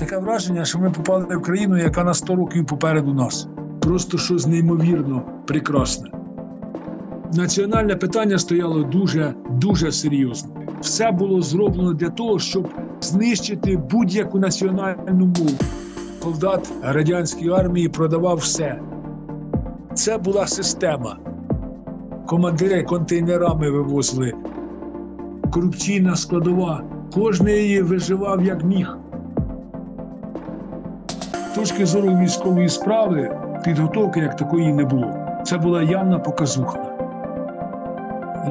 Таке враження, що ми попали в країну, яка на 100 років попереду нас. Просто щось неймовірно прекрасне. Національне питання стояло дуже серйозно. Все було зроблено для того, щоб знищити будь-яку національну мову. Солдат радянської армії продавав все. Це була система. Командири контейнерами вивозили. Корупційна складова. Кожний виживав як міг. З точки зору військової справи, підготовки як такої не було. Це була явна показуха.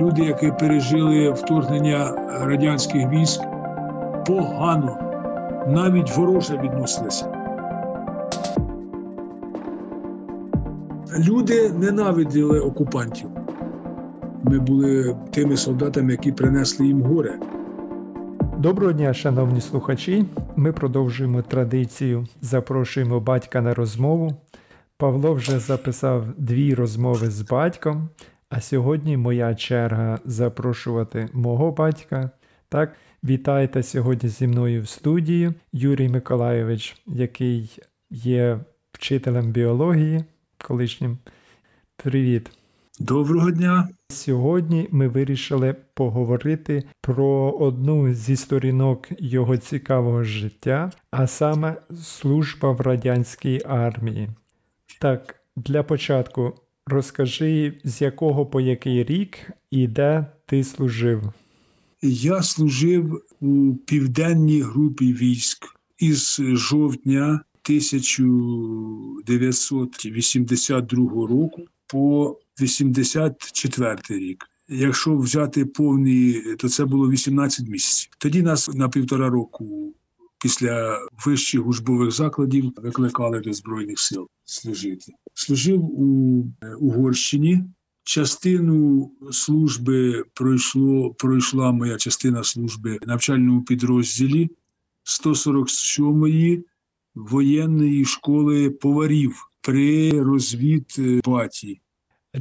Люди, які пережили вторгнення радянських військ, погано, навіть вороже відносилися. Люди ненавиділи окупантів. Ми були тими солдатами, які принесли їм горе. Доброго дня, шановні слухачі. Ми продовжуємо традицію, запрошуємо батька на розмову. Павло вже записав 2 розмови з батьком, а сьогодні моя черга запрошувати мого батька. Так, вітайте сьогодні зі мною в студії Юрій Миколайович, який є вчителем біології колишнім. Привіт! Доброго дня! Сьогодні ми вирішили поговорити про одну зі сторінок його цікавого життя, а саме служба в радянській армії. Так, для початку розкажи, з якого по який рік і де ти служив? Я служив у південній групі військ із жовтня 1982 року по 1984 рік. Якщо взяти повні, то це було 18 місяців. Тоді нас на 1,5 року після вищих службових закладів викликали до Збройних сил служити. Служив у Угорщині. Частину служби пройшла моя частина служби в навчальному підрозділі 147-ї воєнної школи поварів при розвідбаті.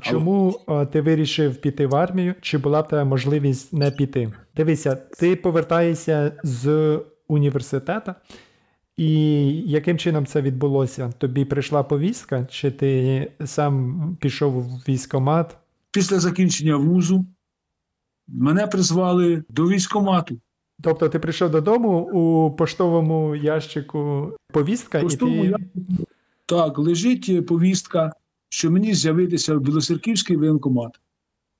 Чому ти вирішив піти в армію? Чи була б тебе можливість не піти? Дивися, ти повертаєшся з університету, і яким чином це відбулося? Тобі прийшла повістка, чи ти сам пішов в військкомат? Після закінчення вузу мене призвали до військкомату. Тобто ти прийшов додому, у поштовому ящику повістка? Так, лежить повістка, що мені з'явитися в Білоцерківський воєнкомат,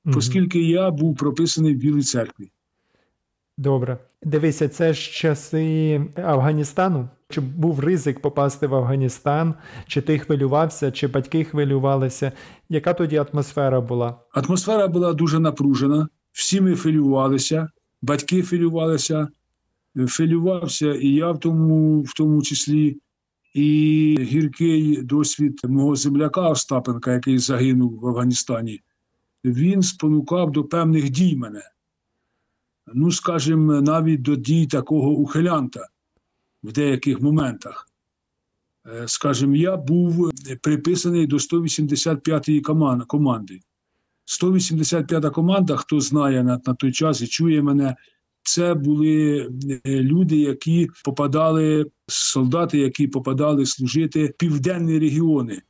оскільки я був прописаний в Білій Церкві. Добре. Дивися, це ж часи Афганістану. Чи був ризик попасти в Афганістан? Чи ти хвилювався? Чи батьки хвилювалися? Яка тоді атмосфера була? Атмосфера була дуже напружена. Всі ми хвилювалися. Батьки хвилювалися. Хвилювався і я в тому числі. І гіркий досвід мого земляка Остапенка, який загинув в Афганістані, він спонукав до певних дій мене. Ну, скажімо, навіть до дій такого ухилянта в деяких моментах. Скажімо, я був приписаний до 185-ї команди. 185-та команда, хто знає на той час і чує мене, це були люди, які попадали, солдати, які попадали служити в південні регіони.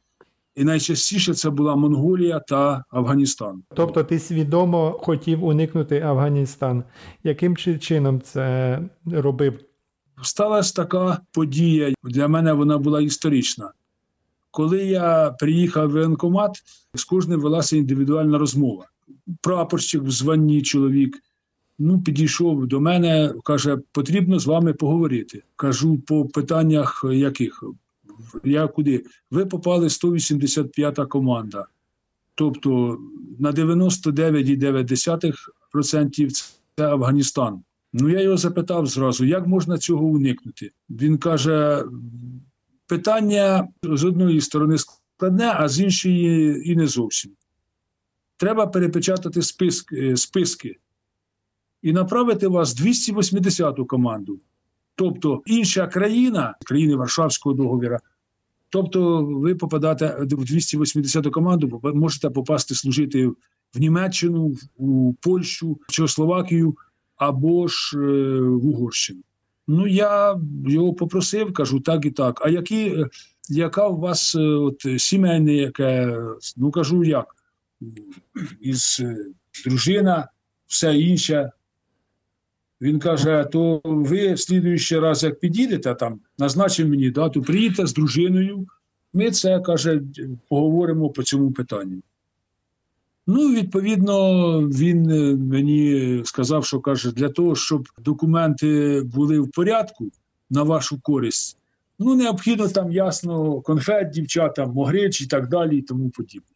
І найчастіше це була Монголія та Афганістан. Тобто ти свідомо хотів уникнути Афганістан. Яким чином це робив? Сталася така подія, для мене вона була історична. Коли я приїхав в воєнкомат, з кожним велася індивідуальна розмова. Прапорщик в званні чоловік. Ну, підійшов до мене, каже, потрібно з вами поговорити. Кажу, по питаннях яких? Я куди? Ви попали 185-та команда. Тобто на 99,9% це Афганістан. Ну, я його запитав зразу, як можна цього уникнути? Він каже, питання з одної сторони складне, а з іншої і не зовсім. Треба перепечатати списки. І направити вас 280-ту команду. Тобто інша країна, країни Варшавського договора, тобто ви попадаєте в 280-ту команду, можете попасти служити в Німеччину, у Польщу, Чехословакію або ж в Угорщину. Ну, я його попросив, кажу, так і так. А яка у вас сімейне, яке, ну, кажу, як? Із дружина, все інше. Він каже, то ви в слідуючий раз, як підійдете, там, назначив мені дату, приїдьте з дружиною, ми це, каже, поговоримо по цьому питанню. Ну, відповідно, він мені сказав, що, каже, для того, щоб документи були в порядку на вашу користь, ну, необхідно там, ясно, конфет дівчатам, могрич і так далі, і тому подібне.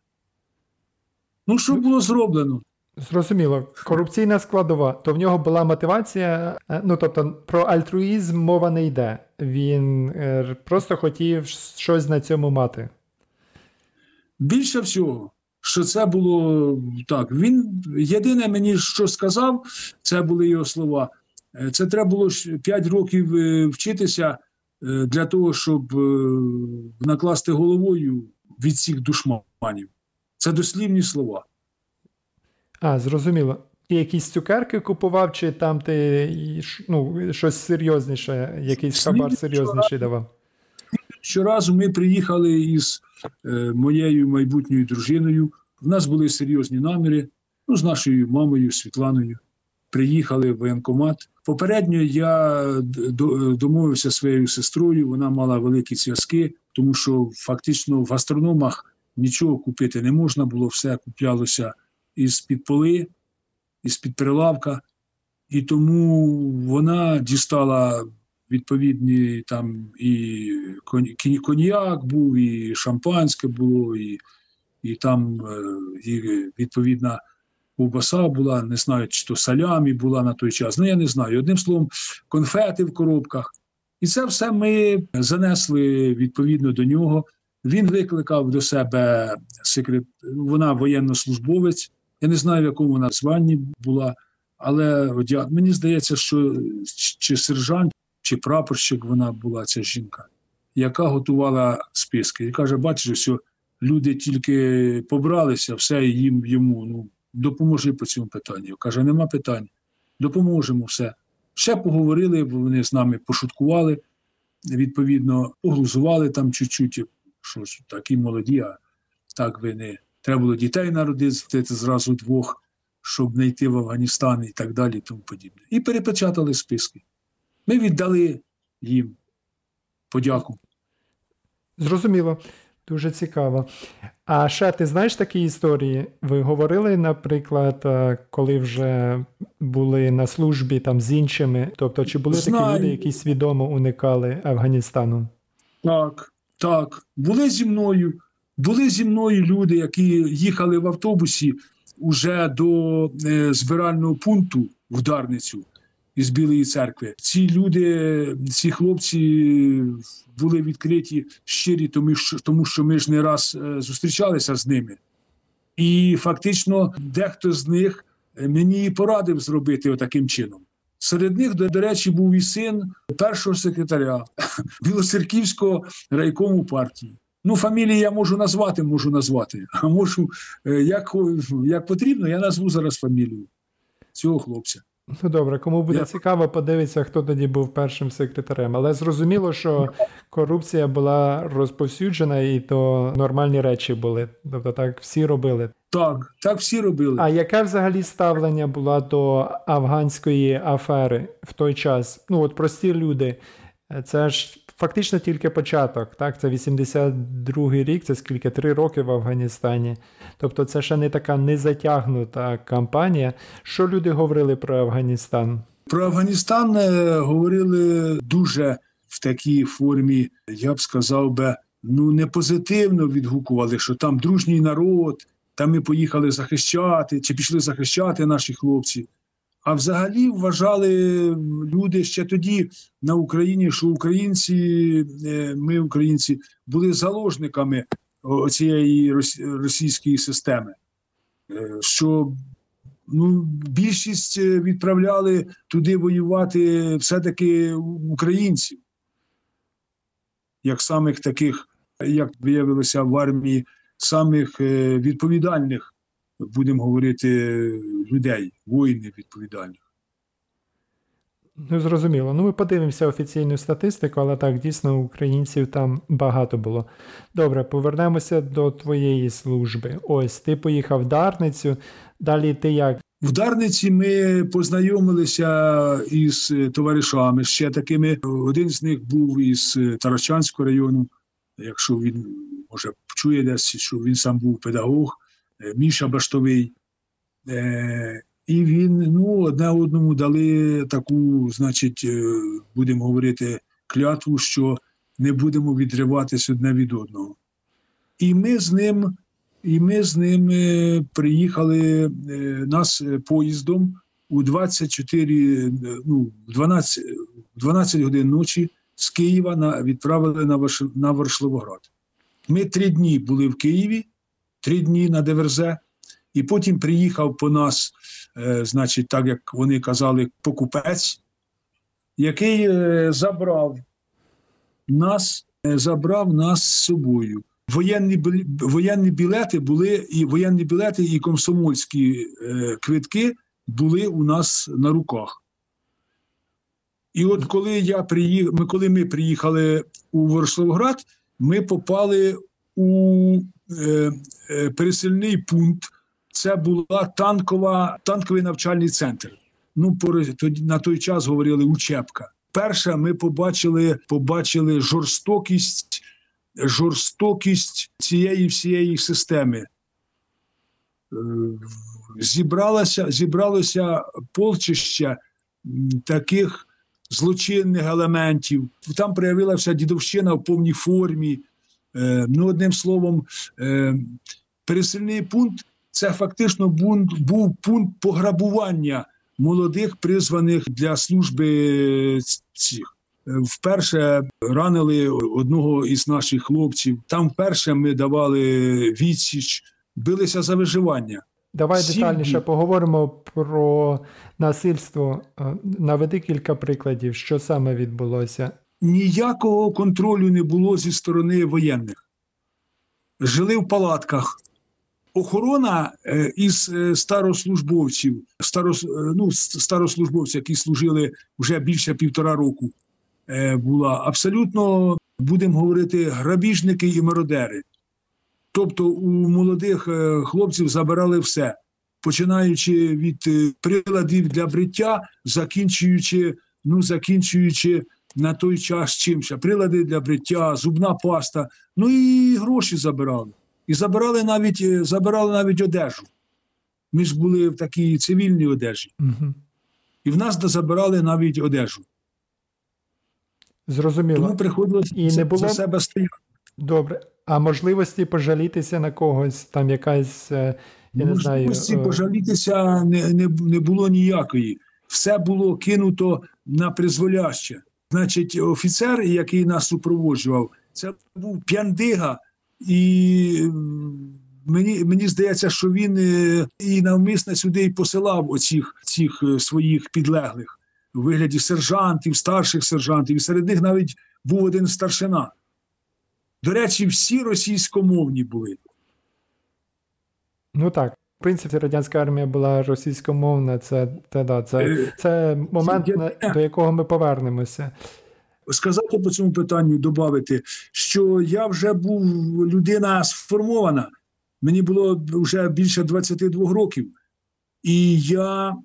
Ну, що було зроблено? Зрозуміло. Корупційна складова. То в нього була мотивація, ну, тобто, про альтруїзм мова не йде. Він просто хотів щось на цьому мати. Більше всього, що це було так. Він єдине мені, що сказав, це були його слова, це треба було 5 років вчитися для того, щоб накласти головою від цих душманів. Це дослівні слова. А, зрозуміло. Ти якісь цукерки купував, чи там ти, ну, щось серйозніше, якийсь хабар серйозніший давав? Щоразу ми приїхали із моєю майбутньою дружиною. У нас були серйозні наміри. Ну, з нашою мамою Світланою. Приїхали в воєнкомат. Попередньо я домовився зі своєю сестрою. Вона мала великі зв'язки, тому що фактично в гастрономах нічого купити не можна було. Все куплялося із-під поли, із-під прилавка. І тому вона дістала відповідні, там і коньяк був, і шампанське було, і там і відповідна ковбаса була, не знаю, чи то салямі була на той час, ну я не знаю. Одним словом, конфети в коробках. І це все ми занесли відповідно до нього. Він викликав до себе вона воєннослужбовець, я не знаю, в якому вона званні була, але мені здається, що чи сержант, чи прапорщик вона була, ця жінка, яка готувала списки. І каже, бачиш, що люди тільки побралися, все їм, йому, ну, допоможи по цьому питанню. Каже, нема питань, допоможемо, все. Ще поговорили, вони з нами пошуткували, відповідно, поглузували там чуть-чуть, що ж, такі молоді, а так ви не. Треба було дітей народити, зразу 2, щоб не йти в Афганістан і так далі, і тому подібне. І перепечатали списки. Ми віддали їм подяку. Зрозуміло. Дуже цікаво. А ще ти знаєш такі історії? Ви говорили, наприклад, коли вже були на службі там з іншими? Тобто, чи були такі люди, які свідомо уникали Афганістану? Так, так. Були зі мною люди, які їхали в автобусі уже до збирального пункту в Дарницю із Білої Церкви. Ці люди, ці хлопці були відкриті, щирі, тому що ми ж не раз зустрічалися з ними. І фактично дехто з них мені порадив зробити таким чином. Серед них, до речі, був і син першого секретаря Білоцерківського райкому партії. Ну, фамілії я можу назвати. А можу, як потрібно, я назву зараз фамілію цього хлопця. Ну, добре, кому буде цікаво, подивіться, хто тоді був першим секретарем. Але зрозуміло, що корупція була розповсюджена, і то нормальні речі були. Тобто так всі робили. Так всі робили. А яке взагалі ставлення було до афганської афери в той час? Ну, от прості люди. Це ж фактично тільки початок, так? Це 82-й рік, це скільки? 3 роки в Афганістані. Тобто це ще не така незатягнута кампанія. Що люди говорили про Афганістан? Про Афганістан говорили дуже в такій формі, я б сказав би, ну не позитивно відгукували, що там дружній народ, там ми поїхали захищати, чи пішли захищати наші хлопці. А взагалі вважали люди ще тоді на Україні, що ми, українці, були заложниками цієї російської системи. Що ну, більшість відправляли туди воювати все-таки українців. Як самих таких, як виявилося в армії, самих відповідальних, будемо говорити, людей, воїнів відповідальних. Зрозуміло. Ну, ми подивимося офіційну статистику, але так, дійсно, українців там багато було. Добре, повернемося до твоєї служби. Ось, ти поїхав в Дарницю, далі ти як? В Дарниці ми познайомилися із товаришами, ще такими. Один з них був із Тарашчанського району, якщо він, може, чує десь, що він сам був педагог, Міша Баштовий. І він, ну, одне одному дали таку, значить, будемо говорити, клятву, що не будемо відриватися одне від одного. І ми з ним приїхали, нас поїздом у 12 годин ночі з Києва відправили на Ворошиловград. Ми 3 дні були в Києві, 3 дні на ДВРЗ, і потім приїхав по нас, значить, так як вони казали, покупець, який забрав нас з собою. Воєнні білети і комсомольські квитки були у нас на руках. І от коли ми приїхали у Ворошиловград, ми попали у пересильний пункт. Це був танковий навчальний центр. Ну, на той час говорили учебка. Перше, ми побачили жорстокість цієї всієї системи. Зібралося полчище таких злочинних елементів. Там проявилася дідовщина в повній формі. Ну, одним словом, пересильний пункт – це фактично був пункт пограбування молодих, призваних для служби цих. Вперше ранили одного із наших хлопців. Там вперше ми давали відсіч, билися за виживання. Давай детальніше поговоримо про насильство. Наведи кілька прикладів, що саме відбулося. Ніякого контролю не було зі сторони воєнних. Жили в палатках. Охорона із старослужбовців, старослужбовців, які служили вже більше 1,5 року, була абсолютно, будемо говорити, грабіжники і мародери. Тобто у молодих хлопців забирали все, починаючи від приладів для бриття, закінчуючи на той час чимось. Прилади для бриття, зубна паста, ну і гроші забирали. І забирали навіть одежу. Ми ж були в такій цивільній одежі. Угу. І в нас забирали навіть одежу. Зрозуміло. Тому приходилось за себе стояти. Добре. А можливості пожалітися на когось, там якась, можливості пожалітися не було ніякої. Все було кинуто на призволяще. Значить, офіцер, який нас супроводжував, це був п'яндига, і мені здається, що він і навмисно сюди і посилав цих своїх підлеглих у вигляді сержантів, старших сержантів, і серед них навіть був один старшина. До речі, всі російськомовні були. Ну так. В принципі, радянська армія була російськомовна, це момент, до якого ми повернемося. Сказати по цьому питанню, додати, що я вже був людина сформована, мені було вже більше 22 років, і я,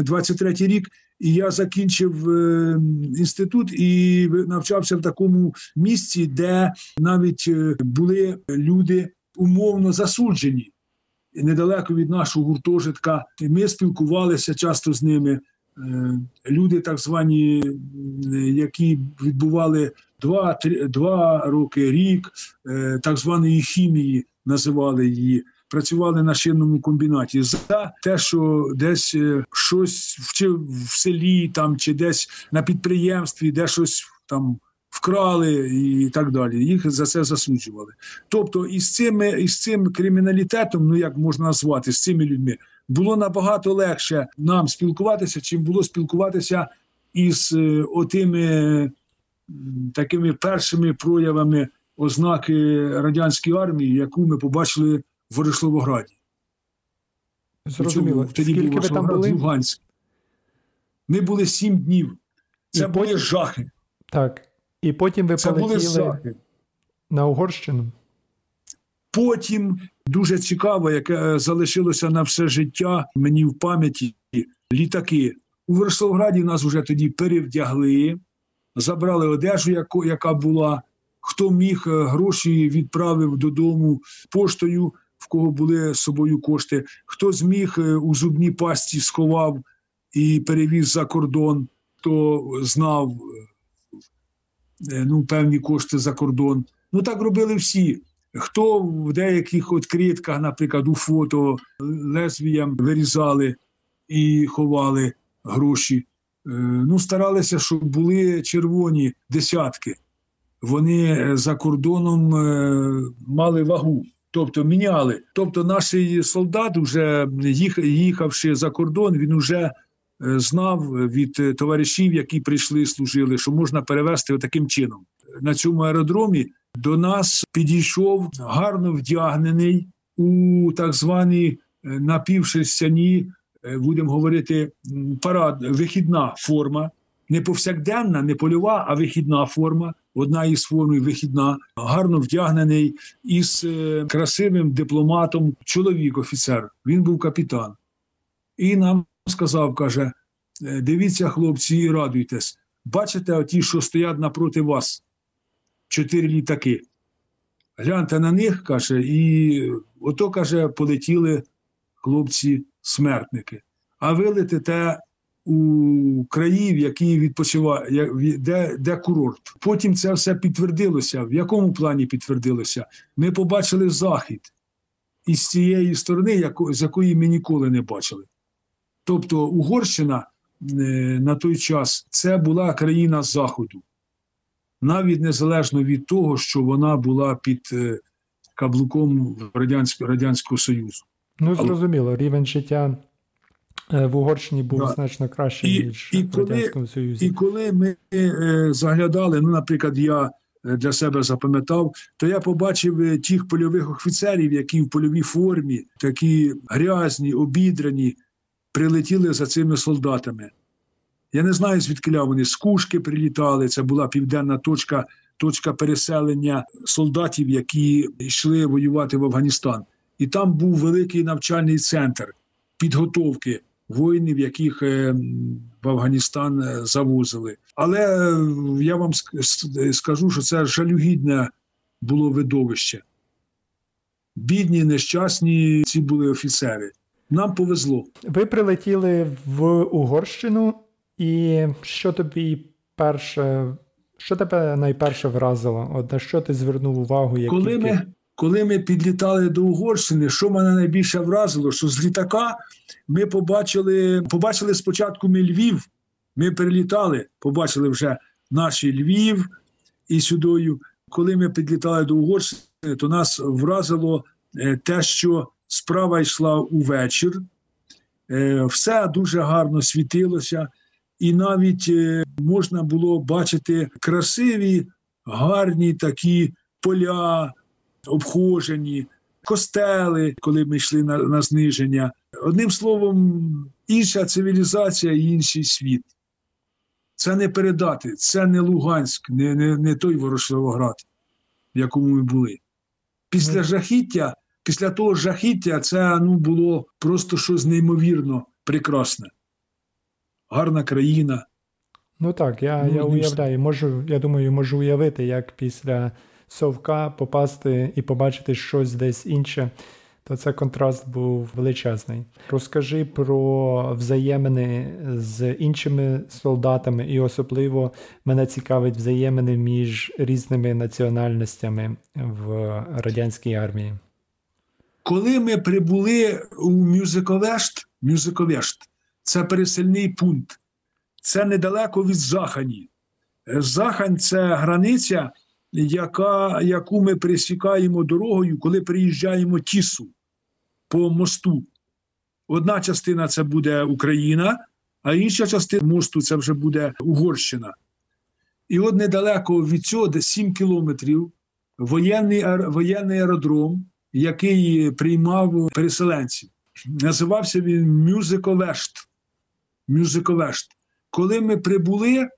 23-й рік, і я закінчив інститут і навчався в такому місці, де навіть були люди умовно засуджені. Недалеко від нашого гуртожитка. Ми спілкувалися часто з ними. Люди так звані, які відбували 2 роки, рік, так званої хімії називали її, працювали на шинному комбінаті. За те, що десь щось в селі там, чи десь на підприємстві, де щось там вкрали і так далі. Їх за це засуджували. Тобто із цим криміналітетом, ну як можна назвати, з цими людьми, було набагато легше нам спілкуватися, чим було спілкуватися із отими такими першими проявами ознаки радянської армії, яку ми побачили в Ворошиловграді. Зрозуміло. Тоді був Ворошиловград, Луганськ. Ми були 7 днів. Це і були жахи. Так. І потім ви полетіли на Угорщину? Потім, дуже цікаво, яке залишилося на все життя мені в пам'яті, літаки. У Ворошиловграді нас вже тоді перевдягли, забрали одежу, яка була. Хто міг, гроші відправив додому поштою, в кого були з собою кошти. Хто зміг, у зубній пасті сховав і перевіз за кордон. Хто знав, певні кошти за кордон. Так робили всі. Хто в деяких відкритках, наприклад, у фото лезвієм вирізали і ховали гроші. Старалися, щоб були червоні десятки. Вони за кордоном мали вагу, тобто міняли. Тобто наш солдат, вже їхавши за кордон, він вже знав від товаришів, які прийшли, служили, що можна перевезти таким чином. На цьому аеродромі до нас підійшов гарно вдягнений у так звані напівшерстяні, будемо говорити, вихідна форма. Не повсякденна, не польова, а вихідна форма. Одна із форм вихідна. Гарно вдягнений із красивим дипломатом чоловік, офіцер. Він був капітан. І нам сказав, каже, дивіться, хлопці, і радуйтесь. Бачите оті, що стоять напроти вас? 4 літаки. Гляньте на них, каже, і ото, каже, полетіли хлопці-смертники. А ви летите у країв, які відпочивають, де курорт. Потім це все підтвердилося. В якому плані підтвердилося? Ми побачили захід із цієї сторони, з якої ми ніколи не бачили. Тобто Угорщина на той час – це була країна Заходу. Навіть незалежно від того, що вона була під каблуком Радянського Союзу. Зрозуміло, рівень життя в Угорщині був значно кращий, ніж в Радянському Союзі. І коли ми заглядали, наприклад, я для себе запам'ятав, то я побачив тих польових офіцерів, які в польовій формі, такі грязні, обідрані, прилетіли за цими солдатами. Я не знаю, звідки вони з Кушки прилітали, це була південна точка переселення солдатів, які йшли воювати в Афганістан. І там був великий навчальний центр підготовки воїнів, яких в Афганістан завозили. Але я вам скажу, що це жалюгідне було видовище. Бідні, нещасні ці були офіцери. Нам повезло. Ви прилетіли в Угорщину, і що тебе найперше вразило? На що ти звернув увагу? Коли ми підлітали до Угорщини, що мене найбільше вразило, що з літака ми побачили спочатку ми Львів, ми перелітали, побачили вже наш Львів і сюдою. Коли ми підлітали до Угорщини, то нас вразило те, що справа йшла увечір, все дуже гарно світилося, і навіть можна було бачити красиві, гарні такі поля, обхожені, костели, коли ми йшли на зниження. Одним словом, інша цивілізація і інший світ. Це не передати, це не Луганськ, не той Ворошиловград, в якому ми були. Після того жахіття це було просто щось неймовірно прекрасне. Гарна країна. Я уявляю, можу уявити, як після Совка попасти і побачити щось десь інше, то це контраст був величезний. Розкажи про взаємини з іншими солдатами, і особливо мене цікавить взаємини між різними національностями в радянській армії. Коли ми прибули у Мюзиколешт, це пересильний пункт, це недалеко від Захані. Захань – це границя, яку ми пересікаємо дорогою, коли приїжджаємо Тісу по мосту. Одна частина – це буде Україна, а інша частина мосту – це вже буде Угорщина. І от недалеко від цього, де 7 кілометрів, воєнний аеродром, який приймав переселенців. Називався він Мюзиколешт. Коли ми прибули,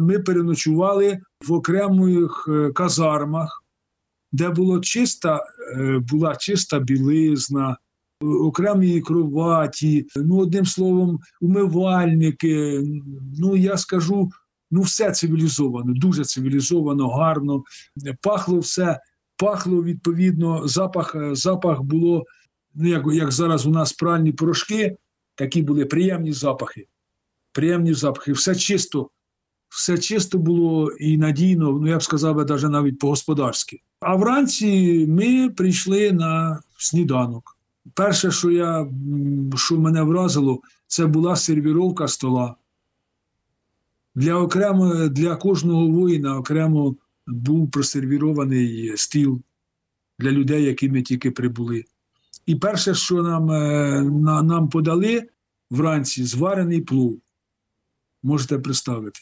ми переночували в окремих казармах, де була чиста білизна, окремі кроваті, одним словом, умивальники. Я скажу, все цивілізовано, дуже цивілізовано, гарно. Пахло все, пахло відповідно, запах було, як зараз у нас пральні порошки, такі були приємні запахи. Все чисто було і надійно, я б сказав, навіть по-господарськи. А вранці ми прийшли на сніданок. Перше, що мене вразило, це була сервіровка стола. Для кожного воїна окремо був просервірований стіл для людей, якими тільки прибули. І перше, що нам подали вранці, зварений плов. Можете представити.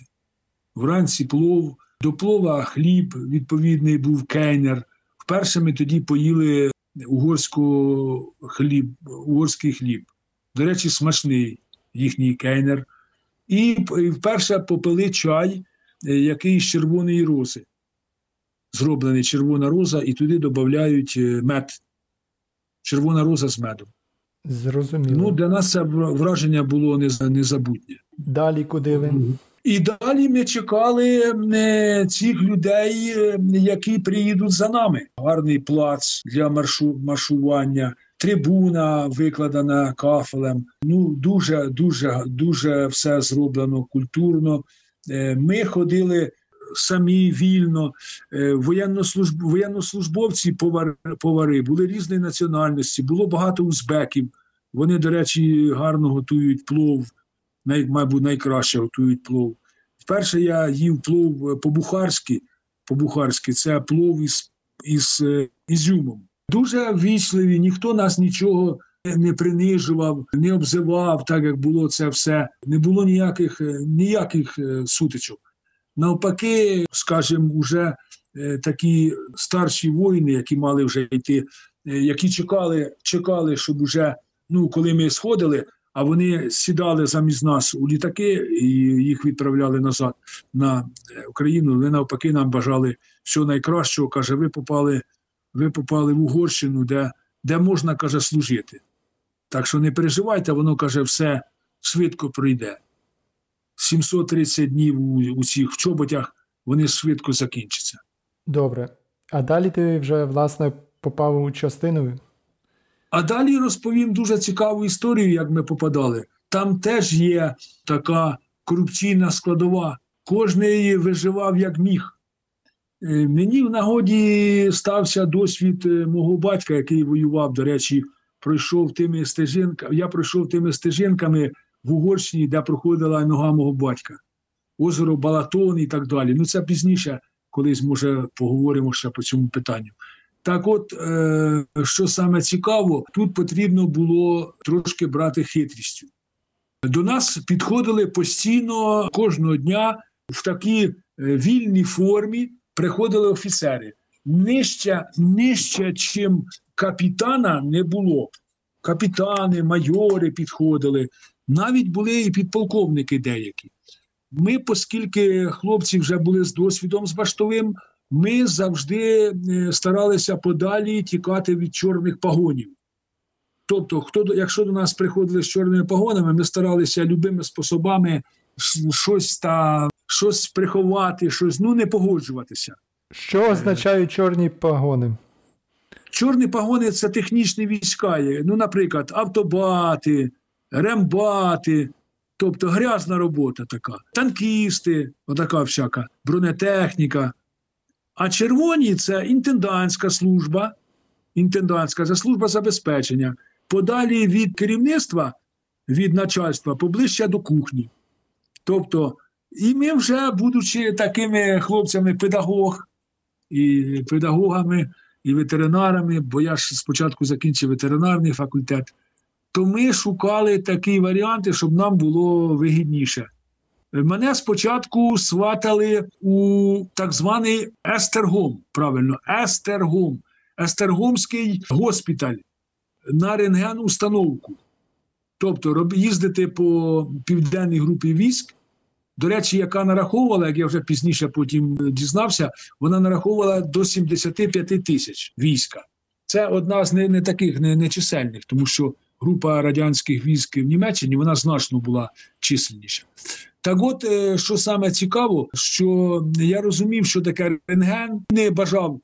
Вранці плов, до плова хліб відповідний був, кейнер. Вперше ми тоді поїли угорський хліб. До речі, смачний їхній кейнер. І вперше попили чай, який з червоної рози. Зроблений червона роза, і туди додають мед. Червона роза з медом. Зрозуміло. Для нас це враження було незабутнє. Далі куди ви? І далі ми чекали цих людей, які приїдуть за нами. Гарний плац для маршування, трибуна викладена кафелем. Дуже все зроблено культурно. Ми ходили самі вільно. Воєннослужбовці, повари, були різної національності. Було багато узбеків. Вони, до речі, гарно готують плов. Мабуть, найкраще готують плов. Вперше я їв плов по-бухарськи. По-бухарськи це плов із ізюмом. Дуже ввічливі, ніхто нас нічого не принижував, не обзивав, так як було це все. Не було ніяких сутичок. Навпаки, скажімо, вже такі старші воїни, які мали вже йти, які чекали, щоб вже, коли ми сходили, а вони сідали замість нас у літаки і їх відправляли назад на Україну. Вони навпаки нам бажали всього найкращого. Каже, ви попали в Угорщину, де можна, каже, служити. Так що не переживайте, воно, каже, все швидко пройде. 730 днів у цих чоботях, вони швидко закінчаться. Добре. А далі ти вже, власне, попав у частину? А далі розповім дуже цікаву історію, як ми попадали. Там теж є така корупційна складова. Кожний виживав як міг. Мені в нагоді стався досвід мого батька, який воював, до речі, пройшов тими стежинками в Угорщині, де проходила нога мого батька. Озеро Балатон і так далі. Це пізніше, колись, може, поговоримо ще по цьому питанню. Так от, що саме цікаво, тут потрібно було трошки брати хитрістю. До нас підходили постійно, кожного дня, в такій вільній формі приходили офіцери. Нижче, чим капітана, не було. Капітани, майори підходили, навіть були і підполковники деякі. Ми, оскільки хлопці вже були з досвідом з Баштовим, ми завжди старалися подалі тікати від чорних пагонів. Тобто, якщо до нас приходили з чорними пагонами, ми старалися любими способами щось приховати, не погоджуватися. Що означають чорні пагони? Чорні пагони – це технічні війська. Наприклад, автобати, рембати. Тобто, грязна робота така. Танкісти, отака всяка, бронетехніка. А червоні – це інтендантська служба, це служба забезпечення. Подалі від керівництва, від начальства, поближче до кухні. Тобто, і ми вже, будучи такими хлопцями педагогами, і ветеринарами, бо я ж спочатку закінчив ветеринарний факультет, то ми шукали такі варіанти, щоб нам було вигідніше. Мене спочатку сватали у так званий Естергом, Естергомський госпіталь на рентген-установку. Тобто їздити по південній групі військ До речі, яка нараховувала, як я вже пізніше потім дізнався, вона нараховувала до 75 тисяч війська. Це одна з не таких чисельних, тому що група радянських військ в Німеччині, вона значно була чисельніша. Так от, що саме цікаво, що я розумів, що таке рентген, не бажав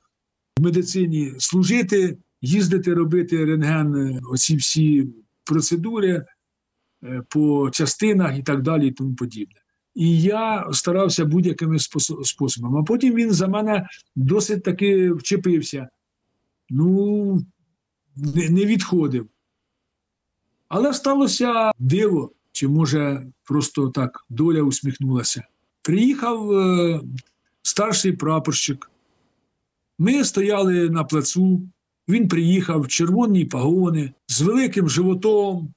в медицині служити, їздити, робити рентген, оці всі процедури по частинах і так далі і тому подібне. І я старався будь-якими способами. А потім він за мене досить таки вчепився. Ну, не відходив. Але сталося диво, чи може просто так доля усміхнулася. Приїхав старший прапорщик. Ми стояли на плацу. Він приїхав в червоні пагони, з великим животом.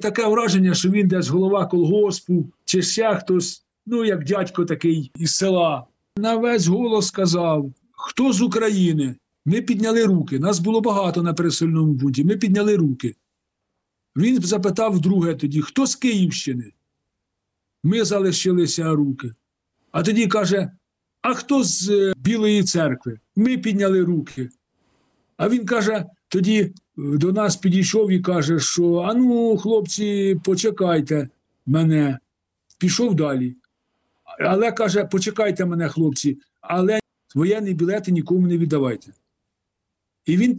Таке враження, що він десь голова колгоспу, чи ще хтось, ну як дядько такий із села. На весь голос сказав: "Хто з України?" Ми підняли руки. Нас було багато на пересильному пункті. Ми підняли руки. Він запитав вдруге тоді: "Хто з Київщини?" Ми залишилися руки. А тоді каже: "А хто з Білої Церкви?" Ми підняли руки. А він каже, тоді до нас підійшов і каже, що ану, хлопці, почекайте мене. Пішов далі. Але каже, почекайте мене, хлопці, але воєнні білети нікому не віддавайте. І він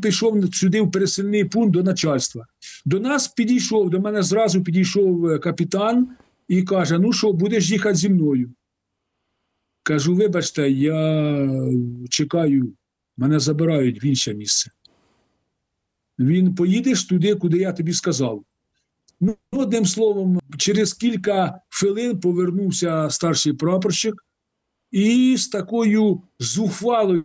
пішов сюди в пересильний пункт до начальства. До нас підійшов, до мене зразу підійшов капітан і каже: "Ну що, будеш їхати зі мною?" Кажу: "Вибачте, я чекаю, мене забирають в інше місце". Він: "Поїдеш туди, куди я тобі сказав". Ну, одним словом, через кілька хвилин повернувся старший прапорщик і з такою зухвалою,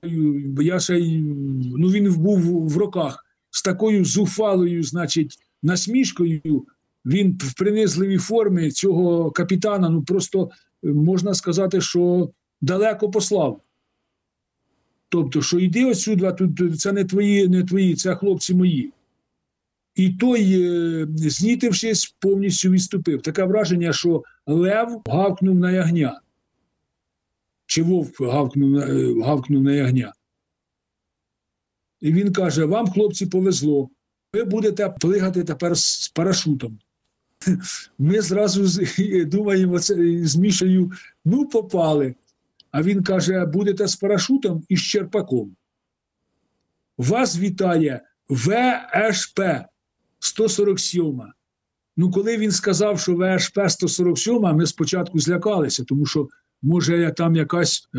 він був в роках, з такою зухвалою, значить, насмішкою, він в принизливій формі цього капітана, ну просто можна сказати, що далеко послав. Тобто, що йди отсюди, тут це не твої, це хлопці мої. І той, знітившись, повністю відступив. Таке враження, що лев гавкнув на ягня. Чи вовк гавкнув на ягня. І він каже: "Вам, хлопці, повезло. Ви будете плигати тепер з парашутом". Ми зразу думаємо з Мішею: "Ну, попали". А він каже: "Будете з парашутом і з черпаком. Вас вітає ВШП 147. Ну, коли він сказав, що ВШП 147, ми спочатку злякалися, тому що, може, там якийсь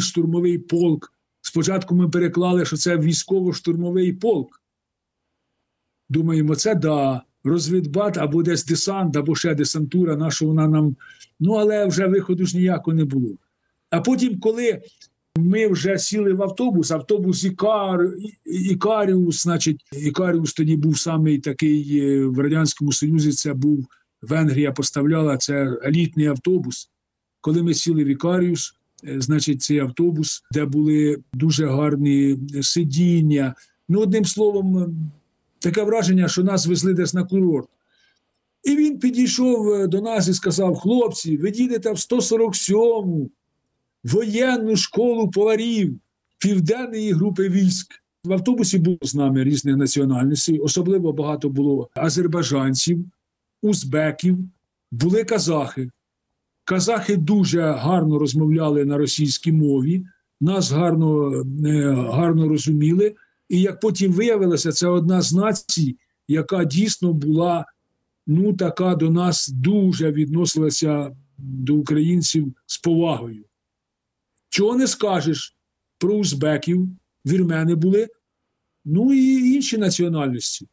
штурмовий полк. Спочатку ми переклали, що це військово-штурмовий полк. Думаємо, це да. Розвідбат або десь десант, або ще десантура, наша вона нам... Ну, але вже виходу ж ніякого не було. А потім, коли ми вже сіли в автобус Ікаріус, значить, Ікаріус тоді був самий такий в Радянському Союзі, це був, Венгрія поставляла, це елітний автобус. Коли ми сіли в Ікаріус, значить, цей автобус, де були дуже гарні сидіння. Ну, одним словом, таке враження, що нас везли десь на курорт. І він підійшов до нас і сказав: "Хлопці, ви їдете в 147-му воєнну школу поварів Південної групи військ". В автобусі було з нами різних національностей, особливо багато було азербайджанців, узбеків, були казахи. Казахи дуже гарно розмовляли на російській мові, нас гарно розуміли. І як потім виявилося, це одна з націй, яка дійсно була, ну, така до нас дуже відносилася до українців з повагою. Чого не скажеш про узбеків, вірмени були, ну і інші національності.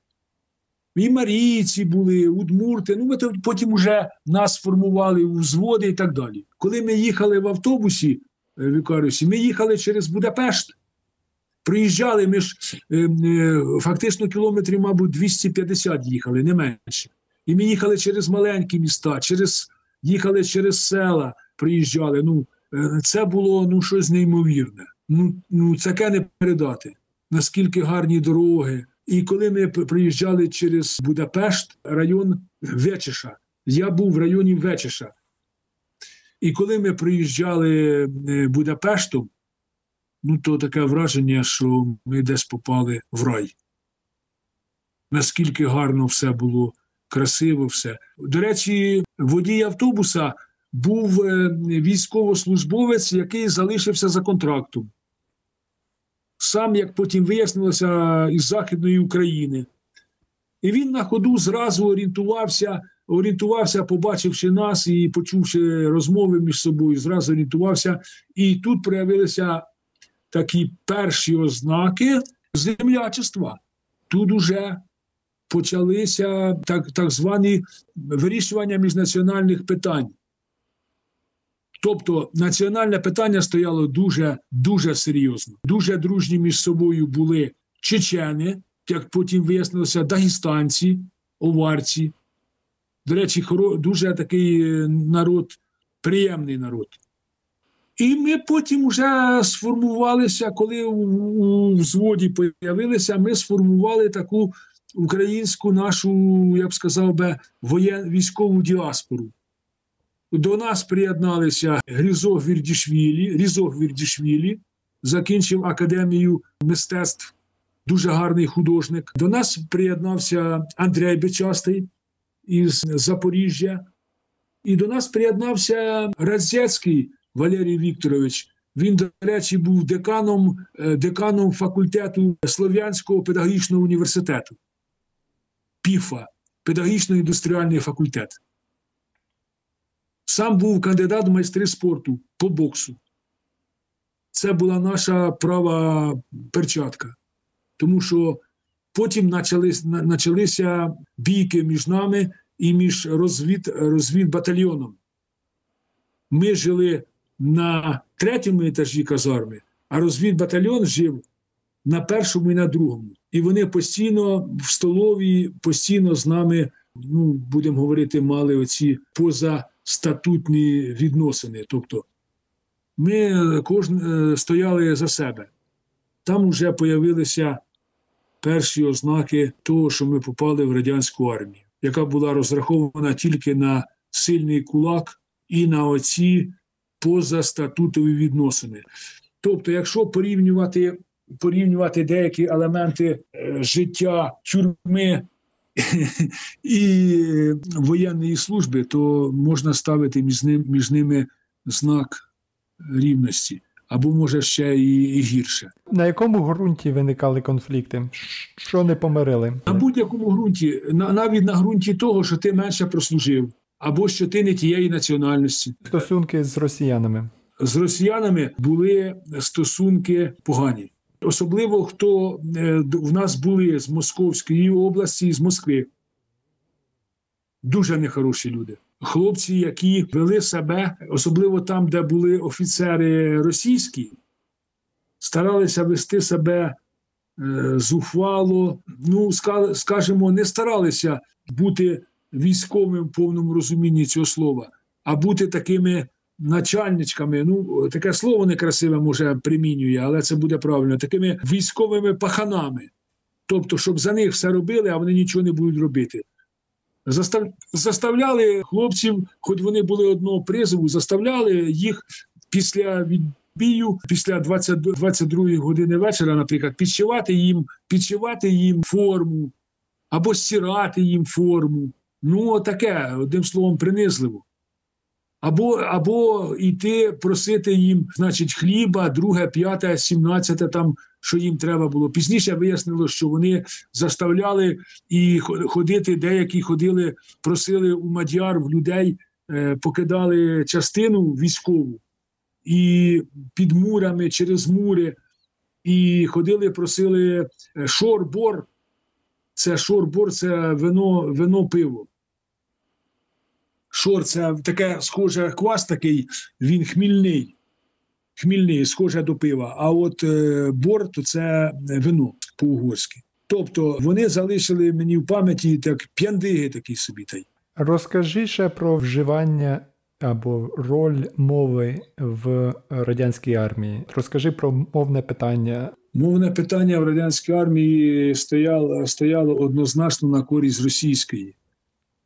І марійці були, удмурти, ну ми потім вже нас формували у взводи і так далі. Коли ми їхали в автобусі в Ікаріусі, ми їхали через Будапешт. Приїжджали, ми ж фактично кілометрів, мабуть, 250 їхали, не менше. І ми їхали через маленькі міста, їхали через села, приїжджали. Ну, це було, ну, щось неймовірне. Ну, таке не передати, наскільки гарні дороги. І коли ми приїжджали через Будапешт, район Вечеша, я був в районі Вечеша. І коли ми приїжджали Будапештом, ну то таке враження, що ми десь попали в рай. Наскільки гарно все було, красиво все. До речі, водій автобуса був військовослужбовець, який залишився за контрактом. Сам, як потім вияснилося, із Західної України. І він на ходу зразу орієнтувався, побачивши нас і почувши розмови між собою, зразу орієнтувався. І тут проявилися такі перші ознаки землячества. Тут уже почалися так звані вирішування міжнаціональних питань. Тобто національне питання стояло дуже серйозно. Дуже дружні між собою були чечени, як потім вияснилося, дагестанці, оварці. До речі, дуже такий народ, приємний народ. І ми потім вже сформувалися, коли у взводі появилися, ми сформували таку українську нашу, я б сказав би, військову діаспору. До нас приєдналися Різог Вірдішвілі, закінчив Академію мистецтв, дуже гарний художник. До нас приєднався Андрій Бечастий із Запоріжжя. І до нас приєднався Радзецький Валерій Вікторович. Він, до речі, був деканом факультету Слов'янського педагогічного університету, ПІФА, педагогічно-індустріальний факультет. Сам був кандидат в майстри спорту по боксу. Це була наша права перчатка. Тому що потім почалися бійки між нами і між розвідбатальйоном. Ми жили на третьому етажі казарми, а розвідбатальйон жив на першому і на другому. І вони постійно в столовій, постійно з нами, ну, будемо говорити, мали оці позастатутні відносини. Тобто ми стояли за себе. Там вже появилися перші ознаки того, що ми попали в радянську армію, яка була розрахована тільки на сильний кулак і на оці позастатутові відносини. Тобто, якщо порівнювати деякі елементи життя тюрми і воєнної служби, то можна ставити між ними знак рівності. Або, може, ще і гірше. На якому ґрунті виникали конфлікти? Що не помирили? На будь-якому ґрунті. Навіть на ґрунті того, що ти менше прослужив. Або що ти не тієї національності. Стосунки з росіянами? З росіянами були стосунки погані. Особливо, хто в нас були з Московської області, з Москви. Дуже нехороші люди. Хлопці, які вели себе, особливо там, де були офіцери російські, старалися вести себе зухвало, ну, скажімо, не старалися бути військовим в повному розумінні цього слова, а бути такими начальничками, ну, таке слово некрасиве, може, примінює, але це буде правильно, такими військовими паханами. Тобто, щоб за них все робили, а вони нічого не будуть робити. Заставляли хлопців, хоч вони були одного призову, заставляли їх після відбію, після 22-ї години вечора, наприклад, підшивати їм форму або стирати їм форму. Ну, таке, одним словом, принизливо. Або йти просити їм, значить, хліба, друге, п'яте, 17-те, там, що їм треба було. Пізніше вияснилося, що вони заставляли і ходити, деякі ходили, просили у мадяр, в людей, покидали частину військову і під мурами, через мури, і ходили, просили шор-бор. Це шор-бор, це вино-пиво. Шор – це таке, схоже, квас такий, він хмільний, схоже до пива. А от бор – то це вино по-угорськи. Тобто вони залишили мені в пам'яті так п'яндиги такі собі. Розкажи ще про вживання або роль мови в радянській армії. Розкажи про мовне питання. Мовне питання в радянській армії стояло однозначно на користь російської.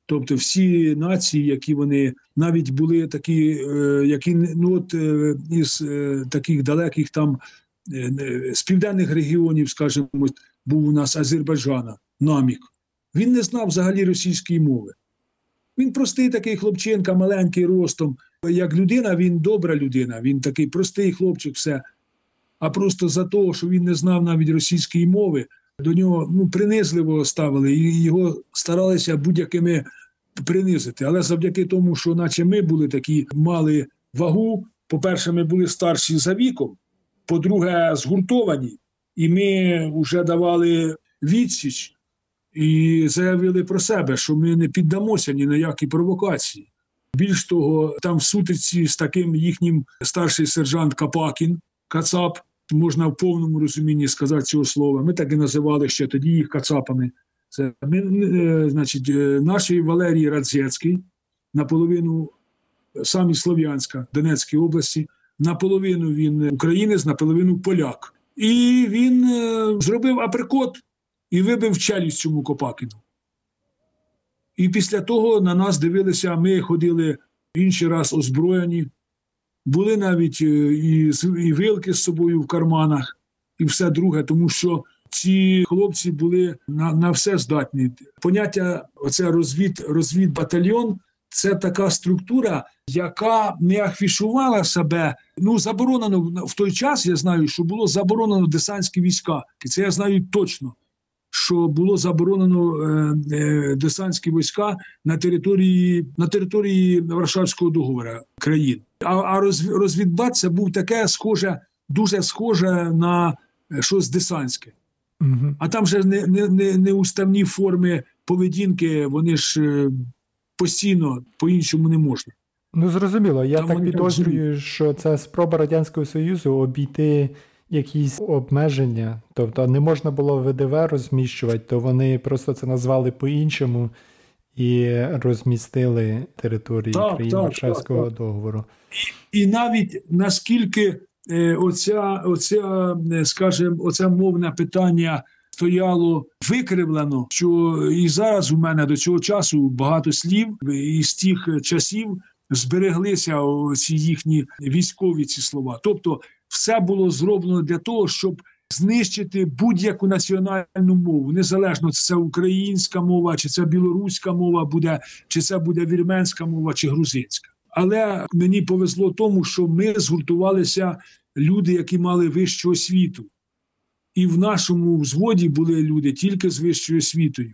Тобто всі нації, які вони навіть були такі, які із таких далеких там, з південних регіонів, скажімо, був у нас Азербайджана, намік. Він не знав взагалі російської мови. Він простий такий хлопчинка, маленький ростом. Як людина, він добра людина, він такий простий хлопчик, все. А просто за того, що він не знав навіть російської мови, до нього принизливо ставили, і його старалися будь-якими принизити. Але завдяки тому, що наче ми були такі, мали вагу, по-перше, ми були старші за віком, по-друге, згуртовані, і ми вже давали відсіч і заявили про себе, що ми не піддамося ні на які провокації. Більш того, там в сутичці з таким їхнім старший сержант Капакін, Кацап, можна в повному розумінні сказати цього слова. Ми так і називали ще тоді їх кацапами. Це ми, значить, наш Валерій Радзецький, наполовину сам із Слов'янська, Донецької області, наполовину він українець, наполовину поляк. І він зробив априкот і вибив челюсть цьому Копакіну. І після того на нас дивилися, ми ходили інший раз озброєні, були навіть і вилки з собою в карманах, і все друге, тому що ці хлопці були на все здатні. Поняття оце розвідбатальйон – це така структура, яка не афішувала себе. Заборонено в той час, я знаю, що було заборонено десантські війська. І це я знаю точно, що було заборонено десантські війська на території Варшавського договору країн. А розвідбат це був таке схоже, дуже схоже на щось десантське. Угу. А там же неуставні форми поведінки, вони ж постійно по-іншому не можна. Зрозуміло. Я так підозрюю, що це спроба Радянського Союзу обійти якісь обмеження. Тобто не можна було ВДВ розміщувати, то вони просто це назвали по-іншому і розмістили території країн Варшавського договору. І навіть наскільки оце мовне питання стояло викривлено, що і зараз у мене до цього часу багато слів із тих часів збереглися ці їхні військові ці слова. Тобто все було зроблено для того, щоб знищити будь-яку національну мову, незалежно, чи це українська мова, чи це білоруська мова буде, чи це буде вірменська мова, чи грузинська. Але мені повезло тому, що ми згуртувалися люди, які мали вищу освіту. І в нашому взводі були люди тільки з вищою освітою.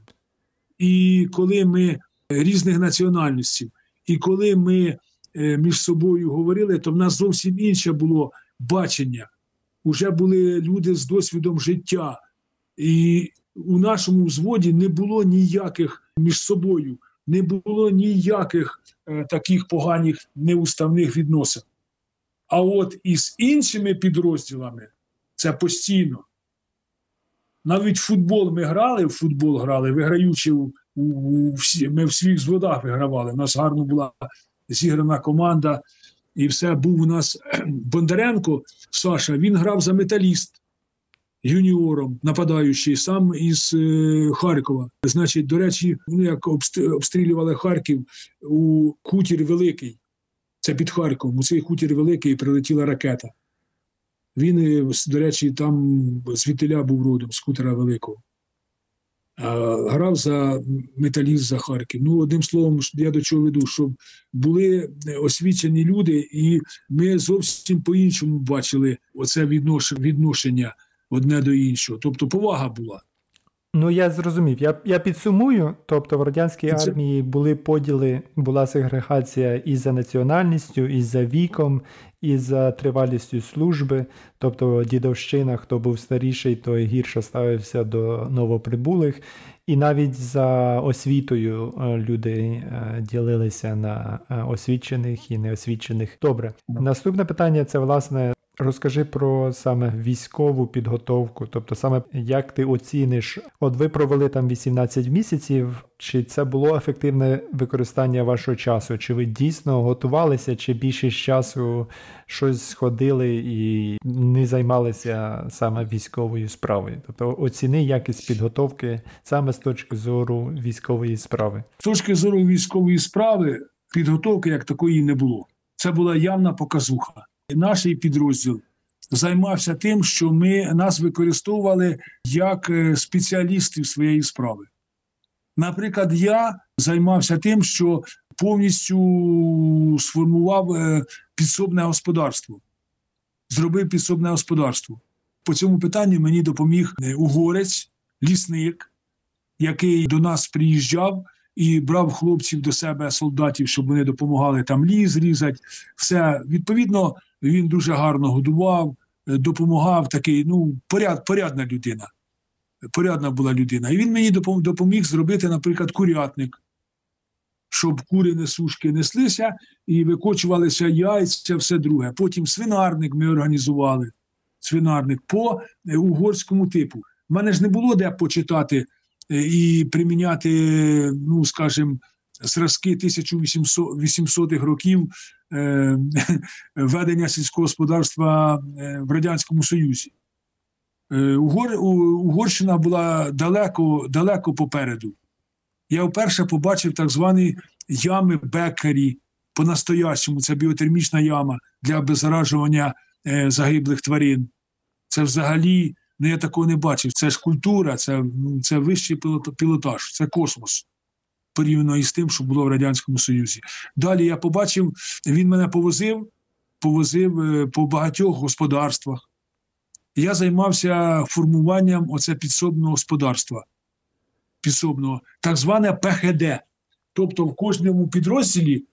І коли ми різних національностей, і коли ми між собою говорили, то в нас зовсім інше було бачення. Уже були люди з досвідом життя. І у нашому взводі не було ніяких між собою, не було ніяких таких поганих неуставних відносин. А от із іншими підрозділами це постійно. Навіть в футбол грали, виграючи, ми в своїх взводах вигравали. У нас гарно була зіграна команда. І все, був у нас Бондаренко Саша, він грав за Металіст юніором, нападаючий, сам із Харкова. Значить, до речі, як обстрілювали Харків у хутір Великий, це під Харковом, у цей хутір Великий прилетіла ракета. Він, до речі, там звідтіля був родом, з хутора Великого. Грав за Металіст, за Харків. Одним словом, я до чого веду, щоб були освічені люди, і ми зовсім по-іншому бачили оце відношення одне до іншого. Тобто повага була. Я зрозумів. Я підсумую, тобто в радянській армії були поділи, була сегрегація і за національністю, і за віком, і за тривалістю служби. Тобто дідовщина, хто був старіший, той гірше ставився до новоприбулих. І навіть за освітою люди ділилися на освічених і неосвічених. Добре. Наступне питання – це, власне, Розкажи про саме військову підготовку, тобто саме як ти оціниш, от ви провели там 18 місяців, чи це було ефективне використання вашого часу, чи ви дійсно готувалися, чи більшість часу щось ходили і не займалися саме військовою справою? Тобто оціни якість підготовки саме з точки зору військової справи. З точки зору військової справи підготовки як такої не було. Це була явна показуха. Наш підрозділ займався тим, що нас використовували як спеціалістів своєї справи. Наприклад, я займався тим, що повністю сформував підсобне господарство. Зробив підсобне господарство. По цьому питанню мені допоміг угорець, лісник, який до нас приїжджав і брав хлопців до себе, солдатів, щоб вони допомагали там ліс різати. Все, відповідно, він дуже гарно годував, допомагав, такий, порядна людина. Порядна була людина. І він мені допоміг зробити, наприклад, курятник, щоб кури несушки неслися і викочувалися яйця, все друге. Потім свинарник ми організували, свинарник по угорському типу. У мене ж не було де почитати і приміняти, зразки 1800-х років ведення сільського господарства в Радянському Союзі. Угорщина була далеко попереду. Я вперше побачив так звані ями Беккері, по-настоящому, це біотермічна яма для обеззаражування загиблих тварин. Це взагалі, я такого не бачив. Це ж культура, це вищий пілотаж, це космос. Порівняно із тим, що було в Радянському Союзі. Далі я побачив, він мене повозив по багатьох господарствах. Я займався формуванням оце підсобного господарства. Підсобного, так зване ПХД. Тобто в кожному підрозділі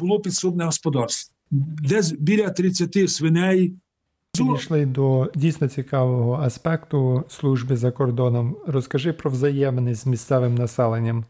було підсобне господарство. Десь біля 30 свиней. Підійшли до дійсно цікавого аспекту служби за кордоном. Розкажи про взаємини з місцевим населенням.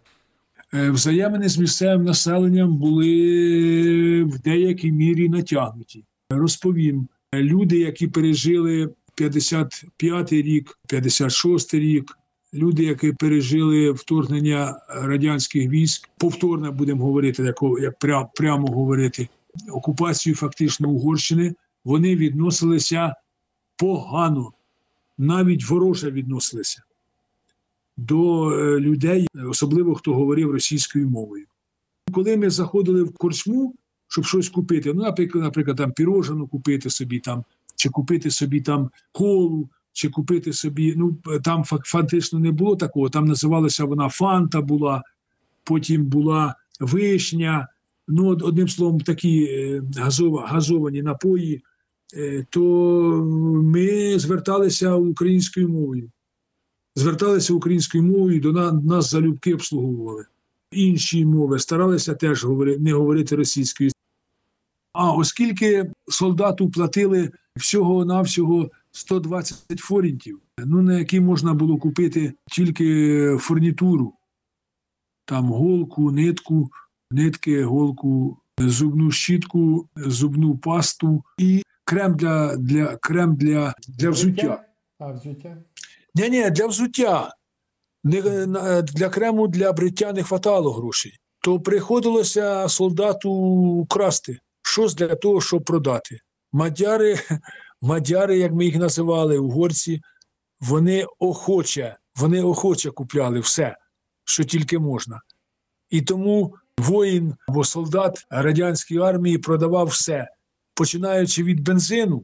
Взаємини з місцевим населенням були в деякій мірі натягнуті. Розповім, люди, які пережили 55-й рік, 56-й рік, люди, які пережили вторгнення радянських військ, повторно будемо говорити, як прямо говорити, окупацію фактично Угорщини, вони відносилися погано, навіть вороже відносилися до людей, особливо хто говорив російською мовою. Коли ми заходили в корчму, щоб щось купити, наприклад, там пірожину купити собі, там, чи купити собі там колу, чи купити собі, там фактично не було такого, там називалася вона фанта була, потім була вишня, одним словом, такі газовані напої, то ми зверталися українською мовою. Зверталися українською мовою, до нас залюбки обслуговували. Інші мови старалися теж не говорити російською. А оскільки солдату платили всього-навсього 120 форінтів, на які можна було купити тільки фурнітуру, там голку, нитки, голку, зубну щітку, зубну пасту і крем для взуття. А, взуття? Ні, для взуття, для крему для бриття не хватало грошей. То приходилося солдату красти щось для того, щоб продати. Мадяри, як ми їх називали, угорці, вони охоче купляли все, що тільки можна. І тому воїн або солдат радянської армії продавав все, починаючи від бензину,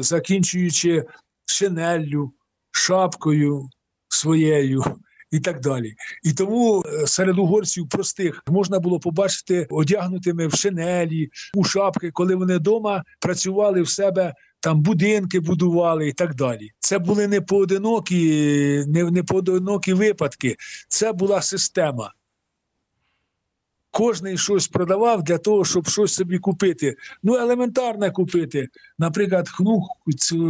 закінчуючи шинеллю, шапкою своєю і так далі. І тому серед угорців простих можна було побачити одягнутими в шинелі, у шапки, коли вони вдома працювали в себе, там будинки будували і так далі. Це були не поодинокі випадки, це була система. Кожний щось продавав для того, щоб щось собі купити. Елементарно купити. Наприклад,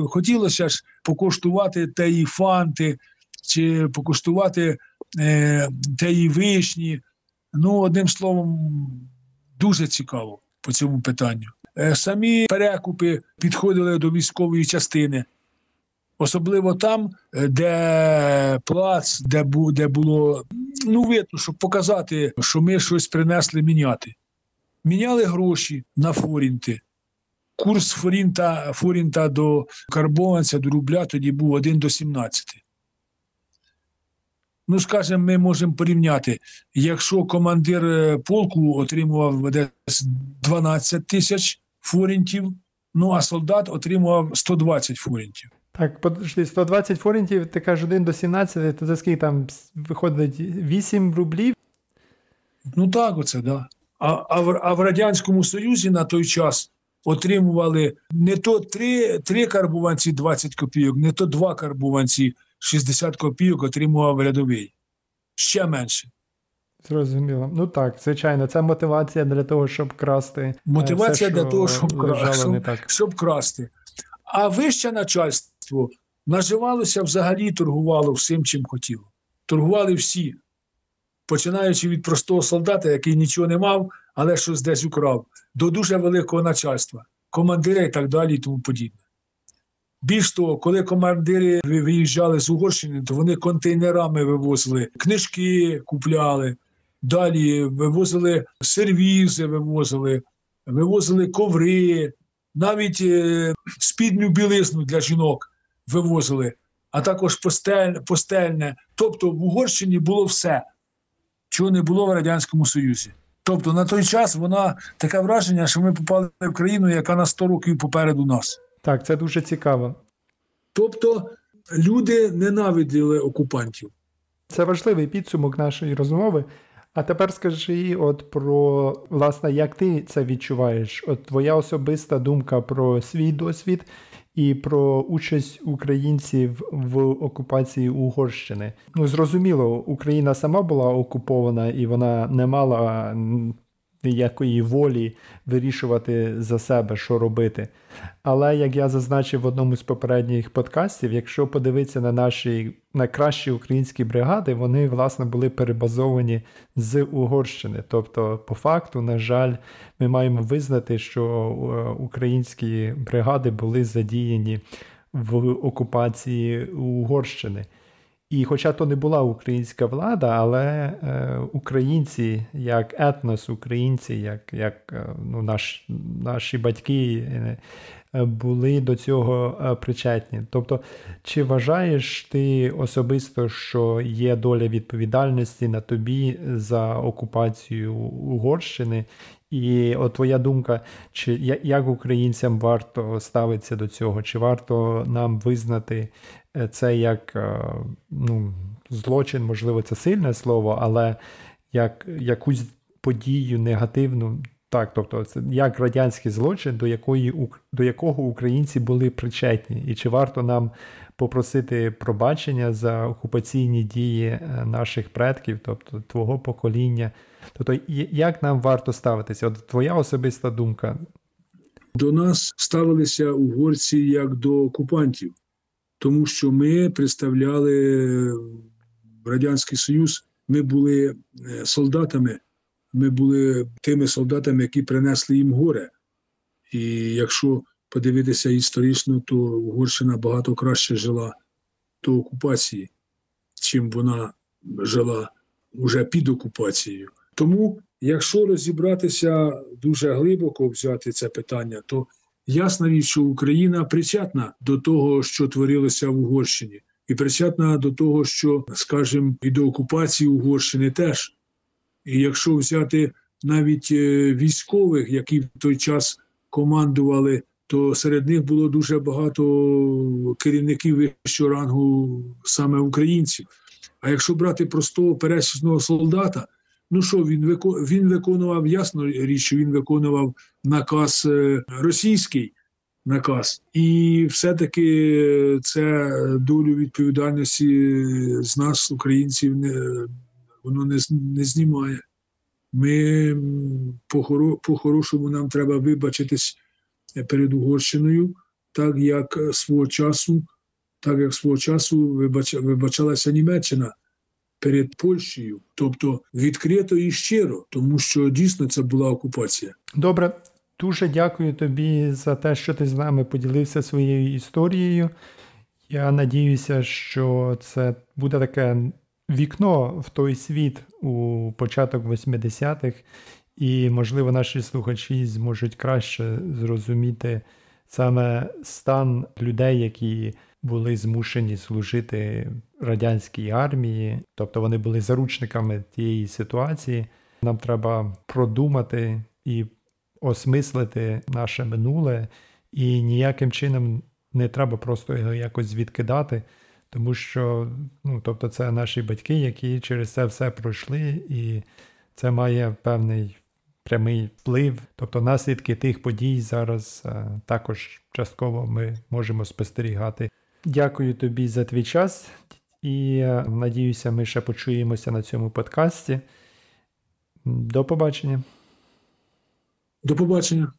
хотілося ж покуштувати тієї фанти, чи покуштувати тієї вишні. Одним словом, дуже цікаво по цьому питанню. Самі перекупи підходили до військової частини. Особливо там, де плац, де було, видно, щоб показати, що ми щось принесли міняти. Міняли гроші на форінти. Курс форінта до карбованця, до рубля тоді був 1 до 17. Ну, скажімо, ми можемо порівняти, якщо командир полку отримував десь 12 тисяч форінтів, ну, а солдат отримував 120 форінтів. Так, подожди, 120 форінтів, ти кажеш 1 до 17, то за скільки там виходить 8 рублів? Ну, так оце, да. А в Радянському Союзі на той час отримували не то 3 карбованці 20 копійок, не то 2 карбованці 60 копійок отримував рядовий. Ще менше. Зрозуміло. Ну так, звичайно, це мотивація для того, щоб красти. Мотивація все, для того, щоб красти. А вище начальство наживалося взагалі, торгувало всім, чим хотіло. Торгували всі, починаючи від простого солдата, який нічого не мав, але щось десь украв, до дуже великого начальства, командира і так далі і тому подібне. Більш того, коли командири виїжджали з Угорщини, то вони контейнерами вивозили, книжки купляли, далі вивозили сервізи, вивозили коври, навіть спідню білизну для жінок вивозили, а також постельне. Тобто в Угорщині було все, чого не було в Радянському Союзі. Тобто на той час вона таке враження, що ми попали в країну, яка на 100 років попереду нас. Так, це дуже цікаво. Тобто люди ненавиділи окупантів. Це важливий підсумок нашої розмови. А тепер скажи про, власне, як ти це відчуваєш? Твоя особиста думка про свій досвід і про участь українців в окупації Угорщини. Зрозуміло, Україна сама була окупована і вона не мала ніякої волі вирішувати за себе, що робити. Але, як я зазначив в одному з попередніх подкастів, якщо подивитися на наші найкращі українські бригади, вони, власне, були перебазовані з Угорщини. Тобто, по факту, на жаль, ми маємо визнати, що українські бригади були задіяні в окупації Угорщини. І хоча то не була українська влада, але українці, як етнос, українці, наші батьки були до цього причетні. Тобто, чи вважаєш ти особисто, що є доля відповідальності на тобі за окупацію Угорщини? І твоя думка, чи як українцям варто ставитися до цього? Чи варто нам визнати це як злочин, можливо, це сильне слово, але як якусь подію негативну? Так, тобто це як радянський злочин, до якого українці були причетні? І чи варто нам попросити пробачення за окупаційні дії наших предків, тобто твого покоління? Тобто як нам варто ставитися? Твоя особиста думка. До нас ставилися угорці як до окупантів, тому що ми представляли Радянський Союз, ми були солдатами. Ми були тими солдатами, які принесли їм горе. І якщо подивитися історично, то Угорщина багато краще жила до окупації, чим вона жила уже під окупацією. Тому, якщо розібратися дуже глибоко, взяти це питання, то ясна річ, що Україна причетна до того, що творилося в Угорщині. І причетна до того, що, скажімо, і до окупації Угорщини теж. І якщо взяти навіть військових, які в той час командували, то серед них було дуже багато керівників вищого рангу саме українців. А якщо брати простого пересічного солдата, він виконував, ясна річ, він виконував наказ російський, наказ. І все-таки це долю відповідальності з нас, українців, воно не знімає. Ми по-хорошому нам треба вибачитись перед Угорщиною, так як свого часу вибачалася Німеччина перед Польщею. Тобто відкрито і щиро, тому що дійсно це була окупація. Добре, Дуже дякую тобі за те, що ти з нами поділився своєю історією. Я надіюся, що це буде таке вікно в той світ у початок 80-х, і, можливо, наші слухачі зможуть краще зрозуміти саме стан людей, які були змушені служити радянській армії, тобто вони були заручниками тієї ситуації. Нам треба продумати і осмислити наше минуле, і ніяким чином не треба просто його якось відкидати, тому що, тобто це наші батьки, які через це все пройшли, і це має певний прямий вплив. Тобто наслідки тих подій зараз також частково ми можемо спостерігати. Дякую тобі за твій час, і надіюся, ми ще почуємося на цьому подкасті. До побачення. До побачення.